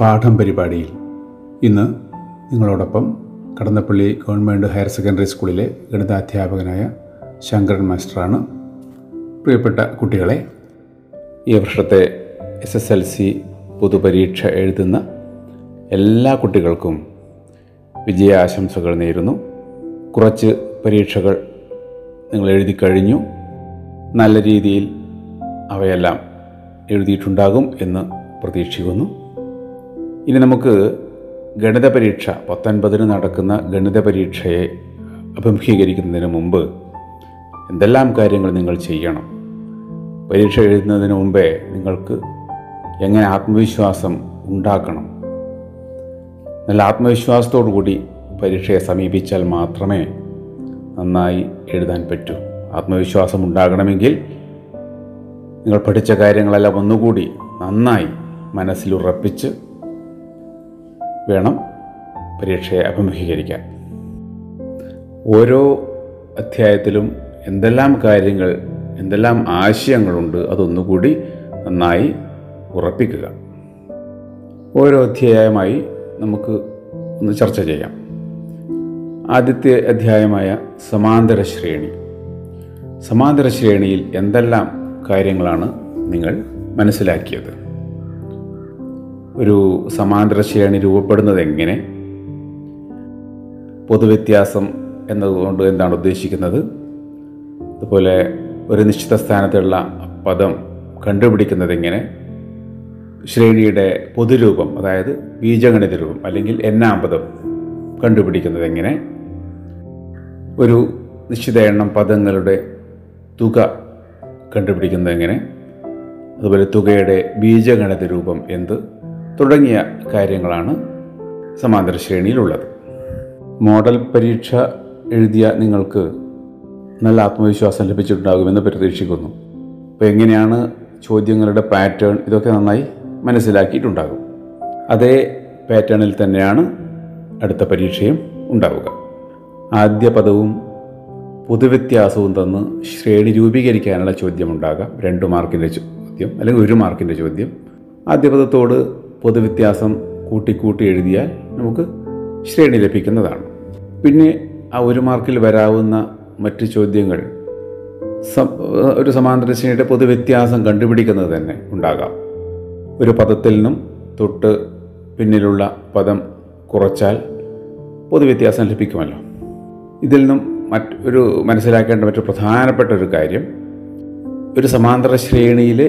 പാഠം പരിപാടിയിൽ ഇന്ന് നിങ്ങളോടൊപ്പം കടന്നപ്പള്ളി ഗവൺമെൻറ് ഹയർ സെക്കൻഡറി സ്കൂളിലെ ഗണിതാധ്യാപകനായ ശങ്കരൻ മാസ്റ്ററാണ്. പ്രിയപ്പെട്ട കുട്ടികളെ, ഈ വർഷത്തെ SSLC പൊതുപരീക്ഷ എഴുതുന്ന എല്ലാ കുട്ടികൾക്കും വിജയാശംസകൾ നേരുന്നു. കുറച്ച് പരീക്ഷകൾ നിങ്ങൾ എഴുതി കഴിഞ്ഞു, നല്ല രീതിയിൽ അവയെല്ലാം എഴുതിയിട്ടുണ്ടാകും എന്ന് പ്രതീക്ഷിക്കുന്നു. ഇനി നമുക്ക് ഗണിത പരീക്ഷ 19 നടക്കുന്ന ഗണിത പരീക്ഷയെ അഭിമുഖീകരിക്കുന്നതിന് മുമ്പ് എന്തെല്ലാം കാര്യങ്ങൾ നിങ്ങൾ ചെയ്യണം? പരീക്ഷ എഴുതുന്നതിന് മുമ്പേ നിങ്ങൾക്ക് എങ്ങനെ ആത്മവിശ്വാസം ഉണ്ടാക്കണം? നല്ല ആത്മവിശ്വാസത്തോടു കൂടി പരീക്ഷയെ സമീപിച്ചാൽ മാത്രമേ നന്നായി എഴുതാൻ പറ്റൂ. ആത്മവിശ്വാസം ഉണ്ടാകണമെങ്കിൽ നിങ്ങൾ പഠിച്ച കാര്യങ്ങളെല്ലാം ഒന്നുകൂടി നന്നായി മനസ്സിലുറപ്പിച്ച് വേണം പരീക്ഷയെ അഭിമുഖീകരിക്കാൻ. ഓരോ അധ്യായത്തിലും എന്തെല്ലാം കാര്യങ്ങൾ, എന്തെല്ലാം ആശയങ്ങളുണ്ട്, അതൊന്നുകൂടി നന്നായി ഉറപ്പിക്കുക. ഓരോ അധ്യായമായി നമുക്ക് ഒന്ന് ചർച്ച ചെയ്യാം. ആദ്യത്തെ അധ്യായമായ സമാന്തര ശ്രേണി. സമാന്തര ശ്രേണിയിൽ എന്തെല്ലാം കാര്യങ്ങളാണ് നിങ്ങൾ മനസ്സിലാക്കിയത്? ഒരു സമാന്തര ശ്രേണി രൂപപ്പെടുന്നത് എങ്ങനെ? പൊതുവ്യത്യാസം എന്നതുകൊണ്ട് എന്താണ് ഉദ്ദേശിക്കുന്നത്? അതുപോലെ ഒരു നിശ്ചിത സ്ഥാനത്തുള്ള പദം കണ്ടുപിടിക്കുന്നത് എങ്ങനെ? ശ്രേണിയുടെ പൊതുരൂപം, അതായത് ബീജഗണിത രൂപം അല്ലെങ്കിൽ n-ാം പദം കണ്ടുപിടിക്കുന്നത് എങ്ങനെ? ഒരു നിശ്ചിത എണ്ണം പദങ്ങളുടെ തുക കണ്ടുപിടിക്കുന്നത് എങ്ങനെ? അതുപോലെ തുകയുടെ ബീജഗണിത രൂപം എന്ത്? തുടങ്ങിയ കാര്യങ്ങളാണ് സമാന്തര ശ്രേണിയിലുള്ളത്. മോഡൽ പരീക്ഷ എഴുതിയ നിങ്ങൾക്ക് നല്ല ആത്മവിശ്വാസം ലഭിച്ചിട്ടുണ്ടാകുമെന്ന് പ്രതീക്ഷിക്കുന്നു. അപ്പോൾ എങ്ങനെയാണ് ചോദ്യങ്ങളുടെ പാറ്റേൺ, ഇതൊക്കെ നന്നായി മനസ്സിലാക്കിയിട്ടുണ്ടാകും. അതേ പാറ്റേണിൽ തന്നെയാണ് അടുത്ത പരീക്ഷയും ഉണ്ടാവുക. ആദ്യ പദവും പൊതുവ്യത്യാസവും തന്ന് ശ്രേണി രൂപീകരിക്കാനുള്ള ചോദ്യമുണ്ടാകാം. 2 മാർക്കിൻ്റെ ചോദ്യം അല്ലെങ്കിൽ 1 മാർക്കിൻ്റെ ചോദ്യം. ആദ്യ പദത്തോട് പൊതുവ്യത്യാസം കൂട്ടിക്കൂട്ടി എഴുതിയാൽ നമുക്ക് ശ്രേണി ലഭിക്കുന്നതാണ്. പിന്നെ ആ 1 മാർക്കിൽ വരാവുന്ന മറ്റ് ചോദ്യങ്ങൾ ഒരു സമാന്തര ശ്രേണിയുടെ പൊതുവ്യത്യാസം കണ്ടുപിടിക്കുന്നത് തന്നെ ഉണ്ടാകാം. ഒരു പദത്തിൽ നിന്നും തൊട്ട് പിന്നിലുള്ള പദം കുറച്ചാൽ പൊതുവ്യത്യാസം ലഭിക്കുമല്ലോ. ഇതിൽ നിന്നും മറ്റൊരു മനസ്സിലാക്കേണ്ട മറ്റൊരു പ്രധാനപ്പെട്ട ഒരു കാര്യം, ഒരു സമാന്തര ശ്രേണിയിലെ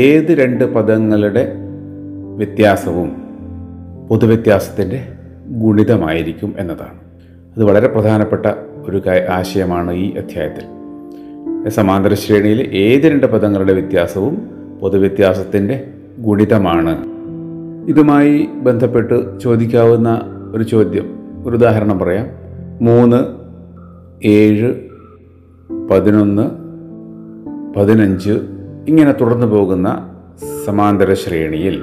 ഏത് 2 പദങ്ങളുടെ വ്യത്യാസവും പൊതുവ്യത്യാസത്തിൻ്റെ ഗുണിതമായിരിക്കും എന്നതാണ്. അത് വളരെ പ്രധാനപ്പെട്ട ഒരു ആശയമാണ് ഈ അധ്യായത്തിൽ. സമാന്തര ശ്രേണിയിൽ ഏത് 2 പദങ്ങളുടെ വ്യത്യാസവും പൊതുവ്യത്യാസത്തിൻ്റെ ഗുണിതമാണ്. ഇതുമായി ബന്ധപ്പെട്ട് ചോദിക്കാവുന്ന ഒരു ചോദ്യം, ഒരു ഉദാഹരണം പറയാം. 3, 7, 11, 15 ഇങ്ങനെ തുടർന്നു പോകുന്ന സമാന്തര ശ്രേണിയിൽ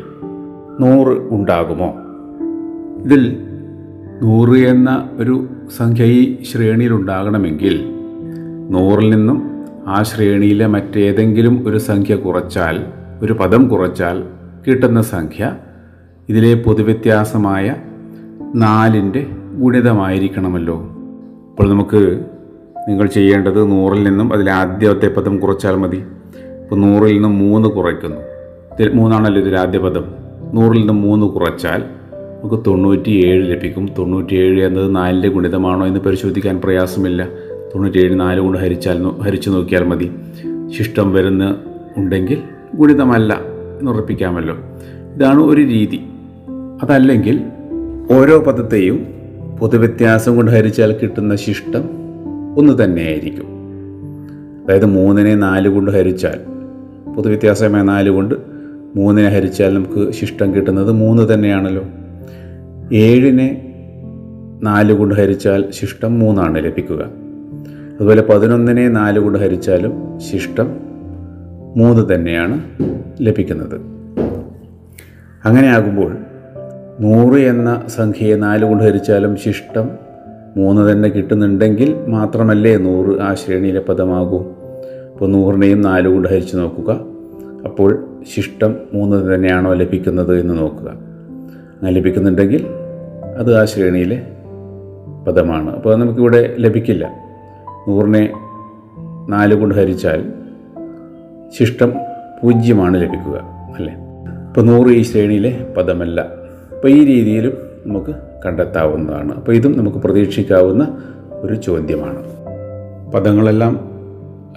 100 ഉണ്ടാകുമോ? ഇതിൽ 100 എന്ന ഒരു സംഖ്യ ഈ ശ്രേണിയിൽ ഉണ്ടാകണമെങ്കിൽ 100-ൽ നിന്നും ആ ശ്രേണിയിലെ മറ്റേതെങ്കിലും ഒരു സംഖ്യ കുറച്ചാൽ, ഒരു പദം കുറച്ചാൽ കിട്ടുന്ന സംഖ്യ ഇതിലെ പൊതുവ്യത്യാസമായ 4-ൻ്റെ ഗുണിതമായിരിക്കണമല്ലോ. അപ്പോൾ നമുക്ക് നിങ്ങൾ ചെയ്യേണ്ടത് 100-ൽ നിന്നും അതിലെ ആദ്യത്തെ പദം കുറച്ചാൽ മതി. ഇപ്പോൾ 100-ൽ നിന്നും 3 കുറയ്ക്കുന്നു. 3 ആണല്ലോ ഇതിലെ ആദ്യ പദം. 100-ൽ നിന്നും 3 കുറച്ചാൽ നമുക്ക് 97 ലഭിക്കും. 97 എന്നത് 4-ൻ്റെ ഗുണിതമാണോ എന്ന് പരിശോധിക്കാൻ പ്രയാസമില്ല. 97 4 കൊണ്ട് ഹരിച്ചു നോക്കിയാൽ മതി. ശിഷ്ടം വരുന്ന ഉണ്ടെങ്കിൽ ഗുണിതമല്ല എന്ന് ഉറപ്പിക്കാമല്ലോ. ഇതാണ് ഒരു രീതി. അതല്ലെങ്കിൽ ഓരോ പദത്തെയും പൊതുവ്യത്യാസം കൊണ്ട് ഹരിച്ചാൽ കിട്ടുന്ന ശിഷ്ടം ഒന്ന് തന്നെയായിരിക്കും. അതായത് 3-നെ 4 കൊണ്ട് ഹരിച്ചാൽ പൊതുവ്യത്യാസമായ 4 കൊണ്ട് മൂന്നിനെ ഹരിച്ചാൽ നമുക്ക് ശിഷ്ടം കിട്ടുന്നത് 3 തന്നെയാണല്ലോ. 7നെ 4 കൊണ്ട് ഹരിച്ചാൽ ശിഷ്ടം 3 ലഭിക്കുക. അതുപോലെ 11നെ 4 കൊണ്ട് ഹരിച്ചാലും ശിഷ്ടം 3 തന്നെയാണ് ലഭിക്കുന്നത്. അങ്ങനെയാകുമ്പോൾ 100 എന്ന സംഖ്യയെ 4 കൊണ്ട് ഹരിച്ചാലും ശിഷ്ടം 3 തന്നെ കിട്ടുന്നുണ്ടെങ്കിൽ മാത്രമല്ലേ 100 ആ ശ്രേണിയിലെ പദമാകൂ. അപ്പോൾ 100നെയും 4 കൊണ്ട് ഹരിച്ച് നോക്കുക, അപ്പോൾ ശിഷ്ടം 3 തന്നെയാണോ ലഭിക്കുന്നത് എന്ന് നോക്കുക. അങ്ങനെ ലഭിക്കുന്നുണ്ടെങ്കിൽ അത് ആ ശ്രേണിയിലെ പദമാണ്. അപ്പോൾ അത് നമുക്കിവിടെ ലഭിക്കില്ല. 100നെ 4 കൊണ്ട് ഹരിച്ചാൽ ശിഷ്ടം 0 ലഭിക്കുക, അല്ലേ? അപ്പോൾ 100 ഈ ശ്രേണിയിലെ പദമല്ല. അപ്പോൾ ഈ രീതിയിലും നമുക്ക് കണ്ടെത്താവുന്നതാണ്. അപ്പോൾ ഇതും നമുക്ക് പ്രതീക്ഷിക്കാവുന്ന ഒരു ചോദ്യമാണ്. പദങ്ങളെല്ലാം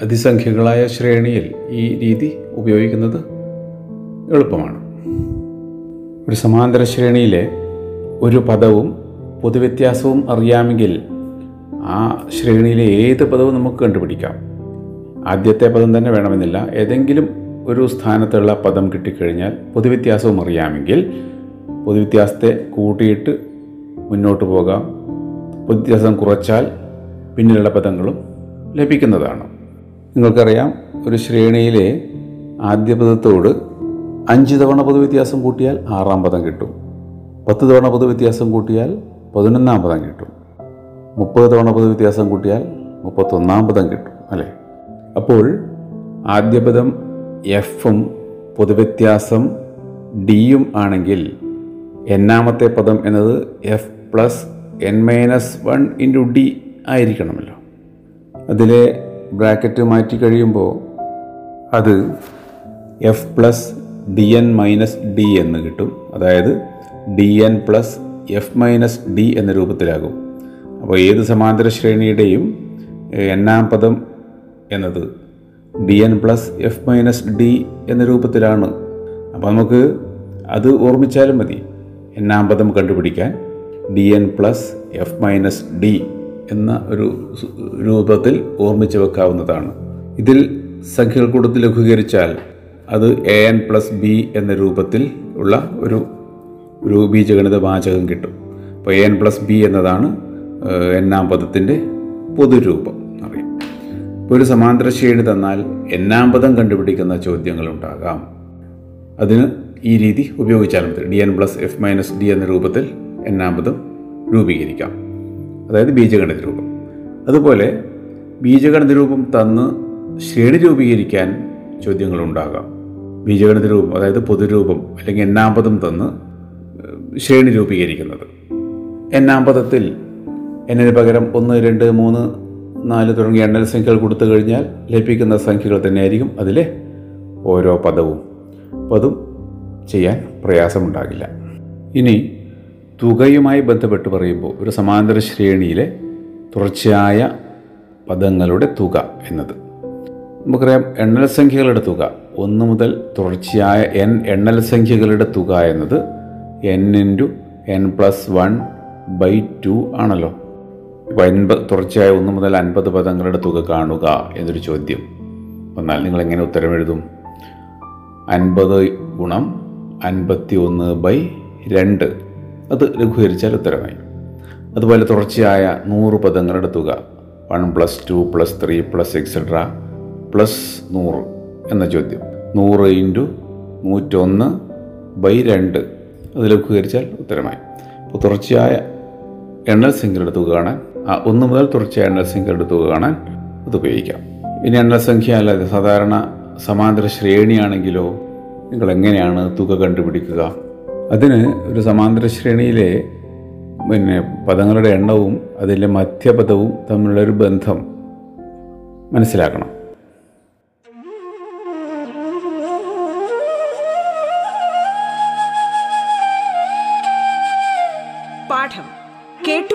അതിസംഖ്യകളായ ശ്രേണിയിൽ ഈ രീതി ഉപയോഗിക്കുന്നത് എളുപ്പമാണ്. ഒരു സമാന്തര ശ്രേണിയിലെ ഒരു പദവും പൊതുവ്യത്യാസവും അറിയാമെങ്കിൽ ആ ശ്രേണിയിലെ ഏത് പദവും നമുക്ക് കണ്ടുപിടിക്കാം. ആദ്യത്തെ പദം തന്നെ വേണമെന്നില്ല. ഏതെങ്കിലും ഒരു സ്ഥാനത്തുള്ള പദം കിട്ടിക്കഴിഞ്ഞാൽ പൊതുവ്യത്യാസവും അറിയാമെങ്കിൽ പൊതുവ്യത്യാസത്തെ കൂട്ടിയിട്ട് മുന്നോട്ട് പോകാം. പൊതുവ്യത്യാസം കുറച്ചാൽ പിന്നിലുള്ള പദങ്ങളും ലഭിക്കുന്നതാണ്. നിങ്ങൾക്കറിയാം, ഒരു ശ്രേണിയിലെ ആദ്യ പദത്തോട് 5 തവണ പൊതുവ്യത്യാസം കൂട്ടിയാൽ 6 പദം കിട്ടും. 10 തവണ പൊതുവ്യത്യാസം കൂട്ടിയാൽ 11 പദം കിട്ടും. 30 തവണ പൊതുവ്യത്യാസം കൂട്ടിയാൽ 31 പദം കിട്ടും, അല്ലേ? അപ്പോൾ ആദ്യ പദം എഫും പൊതുവ്യത്യാസം ഡിയും ആണെങ്കിൽ എന്നാമത്തെ പദം എന്നത് F plus n-1 into D ആയിരിക്കണമല്ലോ. അതിലെ ബ്രാക്കറ്റ് മാറ്റി കഴിയുമ്പോൾ അത് f+dn-d എന്ന് കിട്ടും. അതായത് dn+f-d എന്ന രൂപത്തിലാകും. അപ്പോൾ ഏത് സമാന്തര ശ്രേണിയുടെയും n-ാം പദം എന്നത് dn+f-d എന്ന രൂപത്തിലാണ്. അപ്പോൾ നമുക്ക് അത് ഓർമ്മിച്ചാലും മതി. n-ാം പദം കണ്ടുപിടിക്കാൻ dn+f-d എന്ന ഒരു രൂപത്തിൽ ഓർമ്മിച്ച് വെക്കാവുന്നതാണ്. ഇതിൽ സംഖ്യകൾ കൂടുതൽ ലഘൂകരിച്ചാൽ അത് an+b എന്ന രൂപത്തിൽ ഉള്ള ഒരു ബീജഗണിത വാചകം കിട്ടും. അപ്പോൾ an+b എന്നതാണ് n-ാം പദത്തിൻ്റെ പൊതുരൂപം അറിയാം. ഇപ്പോൾ ഒരു സമാന്തര ശ്രേണി തന്നാൽ n-ാം പദം കണ്ടുപിടിക്കുന്ന ചോദ്യങ്ങളുണ്ടാകാം. അതിന് ഈ രീതി ഉപയോഗിച്ചാൽ മതി. dn+f-d എന്ന രൂപത്തിൽ n-ാം പദം രൂപീകരിക്കാം, അതായത് ബീജഗണിത രൂപം. അതുപോലെ ബീജഗണിത രൂപം തന്ന് ശ്രേണി രൂപീകരിക്കാൻ ചോദ്യങ്ങളുണ്ടാകാം. ബീജഗണിത രൂപം, അതായത് പൊതുരൂപം അല്ലെങ്കിൽ n-ാം പദം തന്ന് ശ്രേണി രൂപീകരിക്കുന്നത്. n-ാം പദത്തിൽ n-ന് പകരം 1, 2, 3, 4 തുടങ്ങിയ എണ്ണൽ സംഖ്യകൾ കൊടുത്തു കഴിഞ്ഞാൽ ലഭിക്കുന്ന സംഖ്യകൾ തന്നെയായിരിക്കും അതിലെ ഓരോ പദവും. അപ്പോൾ അതും ചെയ്യാൻ പ്രയാസമുണ്ടാകില്ല. ഇനി തുകയുമായി ബന്ധപ്പെട്ട് പറയുമ്പോൾ ഒരു സമാന്തര ശ്രേണിയിലെ തുടർച്ചയായ പദങ്ങളുടെ തുക എന്നത് നമുക്കറിയാം. എണ്ണൽ സംഖ്യകളുടെ തുക 1 മുതൽ തുടർച്ചയായ n എണ്ണൽ സംഖ്യകളുടെ തുക എന്നത് n×n+1/2 ആണല്ലോ. ഇപ്പോൾ 50 തുടർച്ചയായ 1 മുതൽ 50 പദങ്ങളുടെ തുക കാണുക എന്നൊരു ചോദ്യം വന്നാൽ നിങ്ങൾ എങ്ങനെ ഉത്തരം എഴുതും? 50 × 51/2, അത് ലഘൂകരിച്ചാൽ ഉത്തരമായി. അതുപോലെ തുടർച്ചയായ 100 പദങ്ങളുടെ തുക 1+2+3+etc+100 എന്ന ചോദ്യം 100 × 101/2, അത് ലഘൂകരിച്ചാൽ ഉത്തരമായി. അപ്പോൾ തുടർച്ചയായ എണ്ണൽ സംഖ്യകളുടെ തുക കാണാൻ 1 മുതൽ തുടർച്ചയായ എണ്ണൽ സംഖ്യകളുടെ തുക കാണാൻ അത് ഉപയോഗിക്കാം. ഇനി എണ്ണൽ സംഖ്യ അല്ലാതെ സാധാരണ സമാന്തര ശ്രേണിയാണെങ്കിലോ നിങ്ങൾ എങ്ങനെയാണ് തുക കണ്ടുപിടിക്കുക? അതിന് ഒരു സമാന്തര ശ്രേണിയിലെ പദങ്ങളുടെ എണ്ണവും അതിലെ മധ്യപദവും തമ്മിലുള്ളൊരു ബന്ധം മനസ്സിലാക്കണം. പാഠം കേട്ടു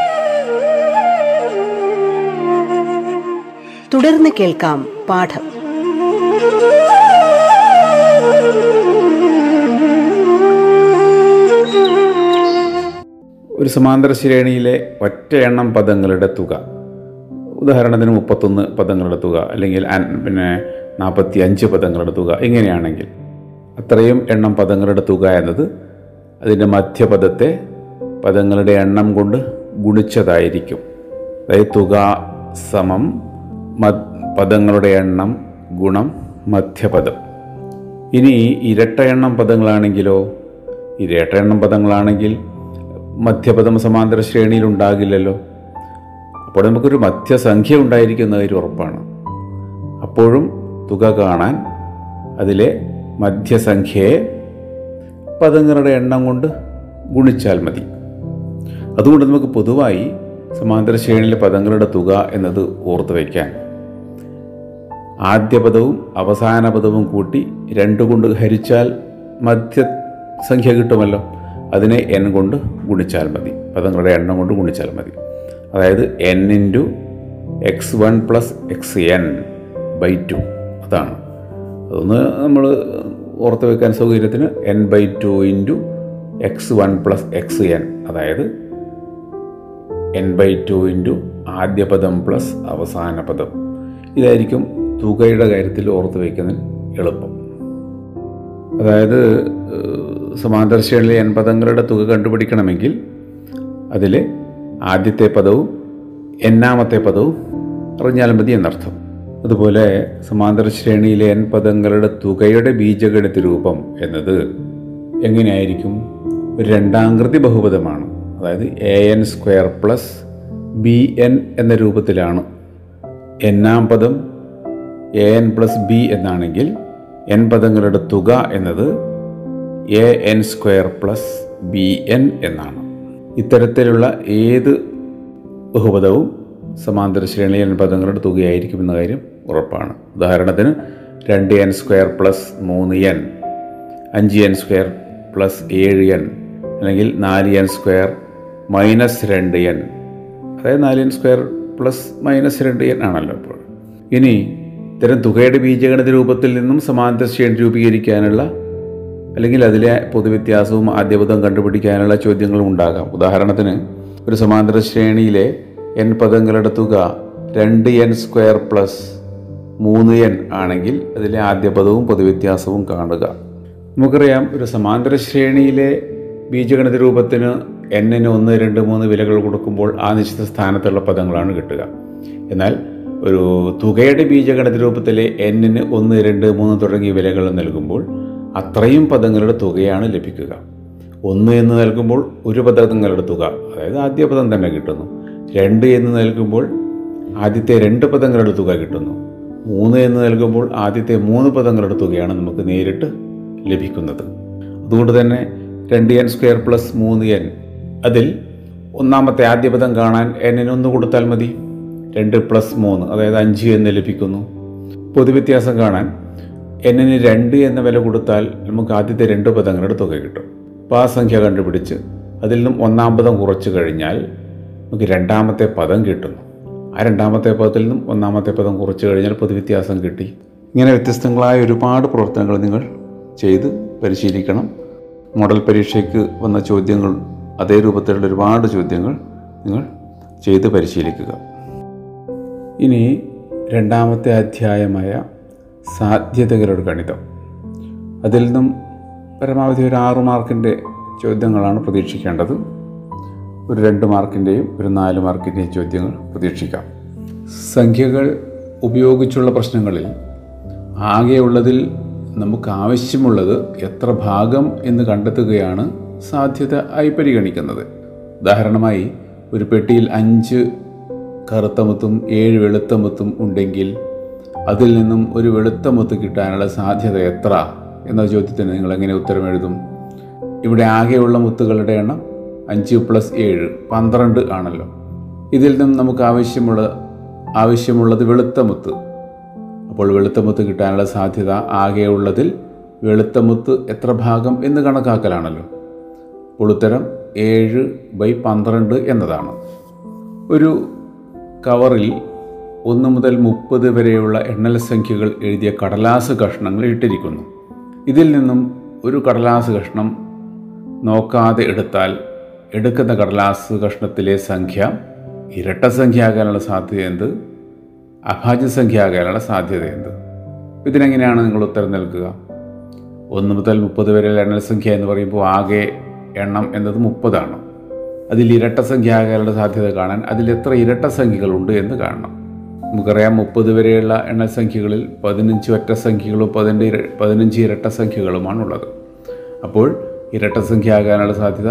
തുടർന്ന് കേൾക്കാം പാഠം. ഒരു സമാന്തര ശ്രേണിയിലെ ഒറ്റ എണ്ണം പദങ്ങളുടെ തുക, ഉദാഹരണത്തിന് 31 പദങ്ങളുടെ തുക അല്ലെങ്കിൽ 45 പദങ്ങളുടെ തുക, ഇങ്ങനെയാണെങ്കിൽ അത്രയും എണ്ണം പദങ്ങളുടെ തുക എന്നത് അതിൻ്റെ മധ്യപദത്തെ പദങ്ങളുടെ എണ്ണം കൊണ്ട് ഗുണിച്ചതായിരിക്കും. അതായത് തുക സമം പദങ്ങളുടെ എണ്ണം ഗുണം മധ്യപദം. ഇനി ഇരട്ട എണ്ണം പദങ്ങളാണെങ്കിലോ? ഇരട്ട എണ്ണം പദങ്ങളാണെങ്കിൽ മധ്യപദം സമാന്തര ശ്രേണിയിൽ ഉണ്ടാകില്ലല്ലോ. അപ്പോൾ നമുക്കൊരു മധ്യസംഖ്യ ഉണ്ടായിരിക്കുന്നതിൽ ഉറപ്പാണ്. അപ്പോഴും തുക കാണാൻ അതിലെ മധ്യസംഖ്യയെ പദങ്ങളുടെ എണ്ണം കൊണ്ട് ഗുണിച്ചാൽ മതി. അതുകൊണ്ട് നമുക്ക് പൊതുവായി സമാന്തര ശ്രേണിയിലെ പദങ്ങളുടെ തുക എന്നത് ഓർത്തു വയ്ക്കാൻ ആദ്യ പദവും അവസാന പദവും കൂട്ടി 2 കൊണ്ട് ഹരിച്ചാൽ മധ്യസംഖ്യ കിട്ടുമല്ലോ. അതിനെ n കൊണ്ട് ഗുണിച്ചാൽ മതി, പദങ്ങളുടെ എണ്ണം കൊണ്ട് ഗുണിച്ചാൽ മതി. അതായത് n × x1 + xn/2. അതാണ്. അതൊന്ന് നമ്മൾ ഓർത്ത് വെക്കാൻ സൗകര്യത്തിന് n/2 × x1 + xn, അതായത് n/2 × ആദ്യ പദം പ്ലസ് അവസാന പദം. ഇതായിരിക്കും തുകയുടെ കാര്യത്തിൽ ഓർത്ത് വയ്ക്കുന്നതിന് എളുപ്പം. അതായത് സമാന്തര ശ്രേണിയിലെ n പദങ്ങളുടെ തുക കണ്ടുപിടിക്കണമെങ്കിൽ അതിലെ ആദ്യത്തെ പദവും നാമത്തെ പദവും അറിഞ്ഞാൽ മതി എന്നർത്ഥം. അതുപോലെ സമാന്തര ശ്രേണിയിലെ n പദങ്ങളുടെ തുകയുടെ ബീജഗണിത രൂപം എന്നത് എങ്ങനെയായിരിക്കും? ഒരു രണ്ടാംകൃതി ബഹുപദമാണ്. അതായത് an² + bn എന്ന രൂപത്തിലാണ്. നാം പദം an + b എന്നാണെങ്കിൽ n പദങ്ങളുടെ തുക എന്നത് an² + bn എന്നാണ്. ഇത്തരത്തിലുള്ള ഏത് ബഹുപദവും സമാന്തര ശ്രേണിയിൽ n പദങ്ങളുടെ തുകയായിരിക്കുമെന്ന കാര്യം ഉറപ്പാണ്. ഉദാഹരണത്തിന് 2n² + 3n, 5n² + 7n, അല്ലെങ്കിൽ 4n² - 2n. അതായത് 4n² ± 2n ആണല്ലോ ഇപ്പോൾ. ഇനി ഇത്തരം തുകയുടെ ബീജഗണിത രൂപത്തിൽ നിന്നും സമാന്തര ശ്രേണി രൂപീകരിക്കാനുള്ള അല്ലെങ്കിൽ അതിലെ പൊതുവ്യത്യാസവും ആദ്യപദം കണ്ടുപിടിക്കാനുള്ള ചോദ്യങ്ങളും ഉണ്ടാകാം. ഉദാഹരണത്തിന് ഒരു സമാന്തര ശ്രേണിയിലെ n പദങ്ങളുടെ തുക 2n² + 3n ആണെങ്കിൽ അതിലെ ആദ്യപദവും പൊതുവ്യത്യാസവും കാണുക. നമുക്കറിയാം ഒരു സമാന്തര ശ്രേണിയിലെ ബീജഗണിത രൂപത്തിന് n-ന് 1, 2, 3 വിലകൾ കൊടുക്കുമ്പോൾ ആ നിശ്ചിത സ്ഥാനത്തുള്ള പദങ്ങളാണ് കിട്ടുക. എന്നാൽ ഒരു തുകയുടെ ബീജഗണിത രൂപത്തിലെ n-ന് 1, 2, 3 തുടങ്ങിയ വിലകൾ നൽകുമ്പോൾ അത്രയും പദങ്ങളുടെ തുകയാണ് ലഭിക്കുക. 1 എന്ന് നൽകുമ്പോൾ ഒരു പദങ്ങളുടെ തുക, അതായത് ആദ്യ പദം തന്നെ കിട്ടുന്നു. 2 എന്ന് നൽകുമ്പോൾ ആദ്യത്തെ 2 പദങ്ങളുടെ തുക കിട്ടുന്നു. 3 എന്ന് നൽകുമ്പോൾ ആദ്യത്തെ 3 പദങ്ങളുടെ തുകയാണ് നമുക്ക് നേരിട്ട് ലഭിക്കുന്നത്. അതുകൊണ്ട് തന്നെ 2n² + 3n, അതിൽ ഒന്നാമത്തെ ആദ്യ പദം കാണാൻ n-ന് 1 കൊടുത്താൽ മതി. 2 + 3, അതായത് 5 എന്ന് ലഭിക്കുന്നു. പൊതുവ്യത്യാസം കാണാൻ n-ന് 2 എന്ന വില കൊടുത്താൽ നമുക്ക് ആദ്യത്തെ 2 പദങ്ങളുടെ തുക കിട്ടും. അപ്പോൾ ആ സംഖ്യ കണ്ടുപിടിച്ച് അതിൽ നിന്നും ഒന്നാം പദം കുറച്ച് കഴിഞ്ഞാൽ നമുക്ക് രണ്ടാമത്തെ പദം കിട്ടുന്നു. ആ രണ്ടാമത്തെ പദത്തിൽ നിന്നും ഒന്നാമത്തെ പദം കുറച്ച് കഴിഞ്ഞാൽ പൊതുവ്യത്യാസം കിട്ടി. ഇങ്ങനെ വ്യത്യസ്തങ്ങളായ ഒരുപാട് പ്രവർത്തനങ്ങൾ നിങ്ങൾ ചെയ്ത് പരിശീലിക്കണം. മോഡൽ പരീക്ഷയ്ക്ക് വന്ന ചോദ്യങ്ങൾ, അതേ രൂപത്തിലുള്ള ഒരുപാട് ചോദ്യങ്ങൾ നിങ്ങൾ ചെയ്ത് പരിശീലിക്കുക. ഇനി രണ്ടാമത്തെ അധ്യായമായ സാധ്യതകളുടെ ഗണിതം, അതിൽ നിന്നും പരമാവധി ഒരു 6 മാർക്കിൻ്റെ ചോദ്യങ്ങളാണ് പ്രതീക്ഷിക്കേണ്ടത്. ഒരു 2 മാർക്കിൻ്റെയും ഒരു 4 മാർക്കിൻ്റെയും ചോദ്യങ്ങൾ പ്രതീക്ഷിക്കാം. സംഖ്യകൾ ഉപയോഗിച്ചുള്ള പ്രശ്നങ്ങളിൽ ആകെയുള്ളതിൽ നമുക്ക് ആവശ്യമുള്ളത് എത്ര ഭാഗം എന്ന് കണ്ടെത്തുകയാണ് സാധ്യത ആയി പരിഗണിക്കുന്നത്. ഉദാഹരണമായി ഒരു പെട്ടിയിൽ 5 കറുത്ത മുത്തും 7 വെളുത്ത മുത്തും ഉണ്ടെങ്കിൽ അതിൽ നിന്നും ഒരു വെളുത്ത മുത്ത് കിട്ടാനുള്ള സാധ്യത എത്ര എന്ന ചോദ്യത്തിന് നിങ്ങൾ എങ്ങനെ ഉത്തരം എഴുതും? ഇവിടെ ആകെയുള്ള മുത്തുകളുടെ എണ്ണം 5 + 7, 12 ആണല്ലോ. ഇതിൽ നിന്നും നമുക്ക് ആവശ്യമുള്ളത് വെളുത്ത മുത്ത്. അപ്പോൾ വെളുത്ത മുത്ത് കിട്ടാനുള്ള സാധ്യത ആകെയുള്ളതിൽ വെളുത്ത മുത്ത് എത്ര ഭാഗം എന്ന് കണക്കാക്കലാണല്ലോ. അപ്പോൾ ഉത്തരം 7/12 എന്നതാണ്. ഒരു കവറിൽ 1 മുതൽ 30 വരെയുള്ള എണ്ണൽ സംഖ്യകൾ എഴുതിയ കടലാസ് കഷ്ണങ്ങൾ ഇട്ടിരിക്കുന്നു. ഇതിൽ നിന്നും ഒരു കടലാസ് കഷ്ണം നോക്കാതെ എടുത്താൽ എടുക്കുന്ന കടലാസ് കഷ്ണത്തിലെ സംഖ്യ ഇരട്ട സംഖ്യ ആകാനുള്ള സാധ്യതയുണ്ട്, അഭാജ്യ സംഖ്യ ആകാനുള്ള സാധ്യതയുണ്ട്. ഇതിനെങ്ങനെയാണ് നിങ്ങൾ ഉത്തരം നൽകുക? 1 മുതൽ 30 വരെയുള്ള എണ്ണൽ സംഖ്യ എന്ന് പറയുമ്പോൾ ആകെ എണ്ണം എന്നത് 30 ആണ്. അതിൽ ഇരട്ട സംഖ്യ ആകാനുള്ള സാധ്യത കാണാൻ അതിൽ എത്ര ഇരട്ട സംഖ്യകളുണ്ട് എന്ന് കാണണം. നമുക്കറിയാം 30 വരെയുള്ള എണ്ണൽ സംഖ്യകളിൽ 15 ഒറ്റ സംഖ്യകളും 15 ഇരട്ട സംഖ്യകളുമാണുള്ളത്. അപ്പോൾ ഇരട്ട സംഖ്യ ആകാനുള്ള സാധ്യത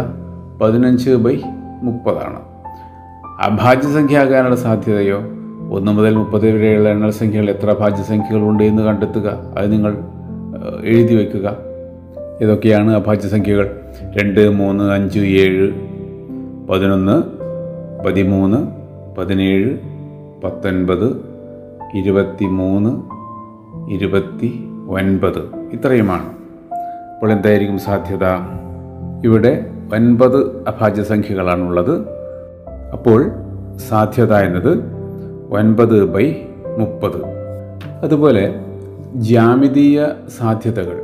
15/30 ആണ്. അഭാജ്യ സംഖ്യ ആകാനുള്ള സാധ്യതയോ? 1 മുതൽ 30 വരെയുള്ള എണ്ണൽ സംഖ്യകളിൽ എത്ര അഭാജ്യ സംഖ്യകളുണ്ട് എന്ന് കണ്ടെത്തുക. അത് നിങ്ങൾ എഴുതി വയ്ക്കുക. ഇതൊക്കെയാണ് അഭാജ്യ സംഖ്യകൾ: 2, 3, 5, 7, 11, 13, 17, 19, 23, 29 ഇത്രയുമാണ്. അപ്പോൾ എന്തായിരിക്കും സാധ്യത? ഇവിടെ 9 അഭാജ്യ സംഖ്യകളാണുള്ളത്. അപ്പോൾ സാധ്യത എന്നത് 9/30. അതുപോലെ ജ്യാമിതീയ സാധ്യതകൾ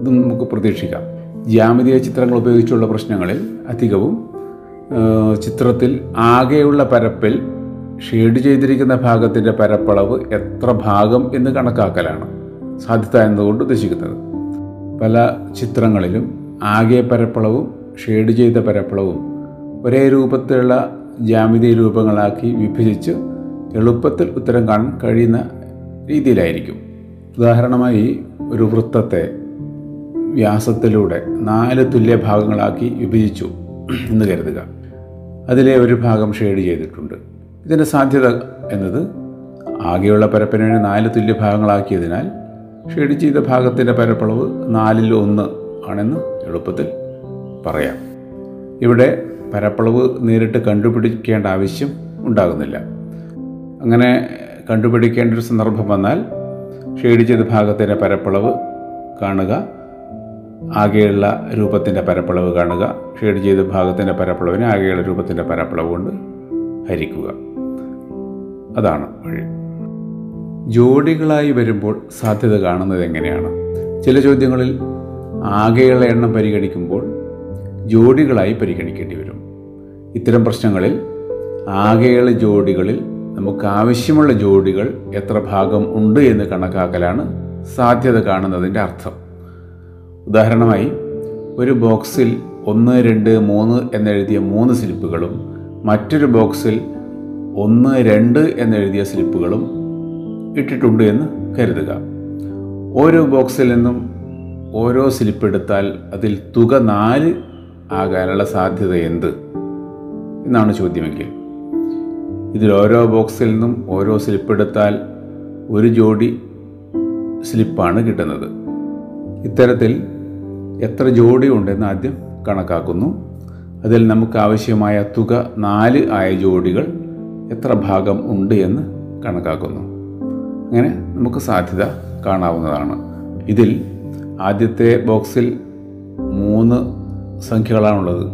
ഇത് നമുക്ക് പ്രതീക്ഷിക്കാം. ജ്യാമിതീയ ചിത്രങ്ങൾ ഉപയോഗിച്ചുള്ള പ്രശ്നങ്ങളിൽ അധികവും ചിത്രത്തിൽ ആകെയുള്ള പരപ്പിൽ ഷെയ്ഡ് ചെയ്തിരിക്കുന്ന ഭാഗത്തിൻ്റെ പരപ്പളവ് എത്ര ഭാഗം എന്ന് കണക്കാക്കലാണ് സാധ്യത എന്നതുകൊണ്ട് ഉദ്ദേശിക്കുന്നത്. പല ചിത്രങ്ങളിലും ആകെ പരപ്പളവും ഷെയ്ഡ് ചെയ്ത പരപ്പളവും ഒരേ രൂപത്തിലുള്ള ജ്യാമിതീയ രൂപങ്ങളാക്കി വിഭജിച്ച് എളുപ്പത്തിൽ ഉത്തരം കാണാൻ കഴിയുന്ന രീതിയിലായിരിക്കും. ഉദാഹരണമായി ഒരു വൃത്തത്തെ വ്യാസത്തിലൂടെ 4 തുല്യ ഭാഗങ്ങളാക്കി വിഭജിച്ചു എന്ന് കരുതുക. അതിലെ ഒരു ഭാഗം ഷെയ്ഡ് ചെയ്തിട്ടുണ്ട്. ഇതിൻ്റെ സാധ്യത എന്നത് ആകെയുള്ള പരപ്പിനെ 4 തുല്യ ഭാഗങ്ങളാക്കിയതിനാൽ ഷെയ്ഡ് ചെയ്ത ഭാഗത്തിൻ്റെ പരപ്പളവ് 4/1 ആണെന്ന് എളുപ്പത്തിൽ പറയാം. ഇവിടെ പരപ്പളവ് നേരിട്ട് കണ്ടുപിടിക്കേണ്ട ആവശ്യം ഉണ്ടാകുന്നില്ല. അങ്ങനെ കണ്ടുപിടിക്കേണ്ട ഒരു സന്ദർഭം വന്നാൽ ഷെയ്ഡ് ചെയ്ത ഭാഗത്തിൻ്റെ പരപ്പളവ് കാണുക, ആകെയുള്ള രൂപത്തിൻ്റെ പരപ്പളവ് കാണുക, ഷെയ്ഡ് ചെയ്ത ഭാഗത്തിൻ്റെ പരപ്പളവിന് ആകെയുള്ള രൂപത്തിൻ്റെ പരപ്പളവ് കൊണ്ട് ഹരിക്കുക. അതാണ് വഴി. ജോഡികളായി വരുമ്പോൾ സാധ്യത കാണുന്നത് എങ്ങനെയാണ്? ചില ചോദ്യങ്ങളിൽ ആകെയുള്ള എണ്ണം പരിഗണിക്കുമ്പോൾ ജോഡികളായി പരിഗണിക്കേണ്ടി വരും. ഇത്തരം പ്രശ്നങ്ങളിൽ ആകെയുള്ള ജോഡികളിൽ നമുക്ക് ആവശ്യമുള്ള ജോഡികൾ എത്ര ഭാഗം ഉണ്ട് എന്ന് കണക്കാക്കലാണ് സാധ്യത കാണുന്നതിൻ്റെ അർത്ഥം. ഉദാഹരണമായി ഒരു ബോക്സിൽ 1, 2, 3 എന്നെഴുതിയ 3 സ്ലിപ്പുകളും മറ്റൊരു ബോക്സിൽ 1, 2 എന്നെഴുതിയ സ്ലിപ്പുകളും ഇട്ടിട്ടുണ്ട് എന്ന് കരുതുക. ഓരോ ബോക്സിൽ നിന്നും ഓരോ സ്ലിപ്പ് എടുത്താൽ അതിൽ തുക 4 ആകാനുള്ള സാധ്യത എന്ത് എന്നാണ് ചോദ്യമെങ്കിൽ ഇതിൽ ഓരോ ബോക്സിൽ നിന്നും ഓരോ സ്ലിപ്പ് എടുത്താൽ ഒരു ജോഡി സ്ലിപ്പാണ് കിട്ടുന്നത്. ഇത്തരത്തിൽ എത്ര ജോഡി ഉണ്ടെന്ന് ആദ്യം കണക്കാക്കുന്നു. അതിൽ നമുക്ക് ആവശ്യമായ തുക 4 ആയ ജോഡികൾ എത്ര ഭാഗം ഉണ്ട് എന്ന് കണക്കാക്കുന്നു. അങ്ങനെ നമുക്ക് സാധ്യത കാണാവുന്നതാണ്. ഇതിൽ ആദ്യത്തെ ബോക്സിൽ 3 സംഖ്യകളാണുള്ളത്,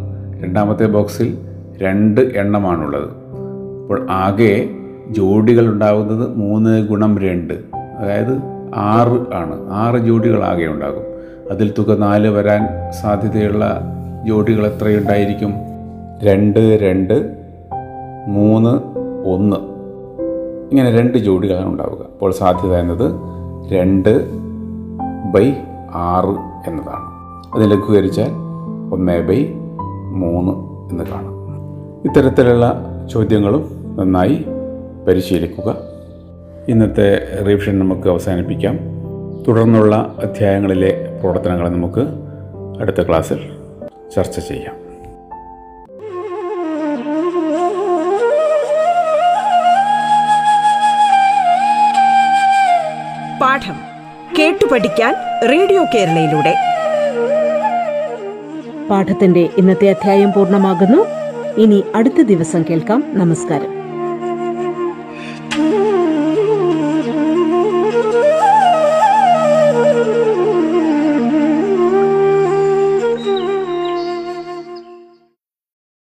രണ്ടാമത്തെ ബോക്സിൽ 2 എണ്ണമാണുള്ളത്. അപ്പോൾ ആകെ ജോഡികൾ ഉണ്ടാകുന്നത് 3 × 2, അതായത് 6 ആണ്. 6 ജോഡികൾ ആകെ ഉണ്ടാകും. അതിൽ തുക 4 വരാൻ സാധ്യതയുള്ള ജോഡികൾ എത്രയുണ്ടായിരിക്കും? 2, 2, 3, 1 ഇങ്ങനെ 2 ജോഡികളാണ് ഉണ്ടാവുക. അപ്പോൾ സാധ്യത എന്നത് 2/6 എന്നതാണ്. അത് ലഘൂകരിച്ചാൽ 1/3 എന്ന് കാണാം. ഇത്തരത്തിലുള്ള ചോദ്യങ്ങളും നന്നായി പരിശീലിക്കുക. ഇന്നത്തെ റിവിഷൻ നമുക്ക് അവസാനിപ്പിക്കാം. തുടർന്നുള്ള അധ്യായങ്ങളിലെ പ്രവർത്തനങ്ങളെ നമുക്ക് അടുത്ത ക്ലാസ്സിൽ ചർച്ച ചെയ്യാം. പാഠം കേട്ടു പഠിക്കാൻ റേഡിയോ കേരളയിലൂടെ പാഠത്തിന്റെ ഇന്നത്തെ അധ്യായം പൂർണ്ണമാകുന്നു. ഇനി അടുത്ത ദിവസം കേൾക്കാം. നമസ്കാരം.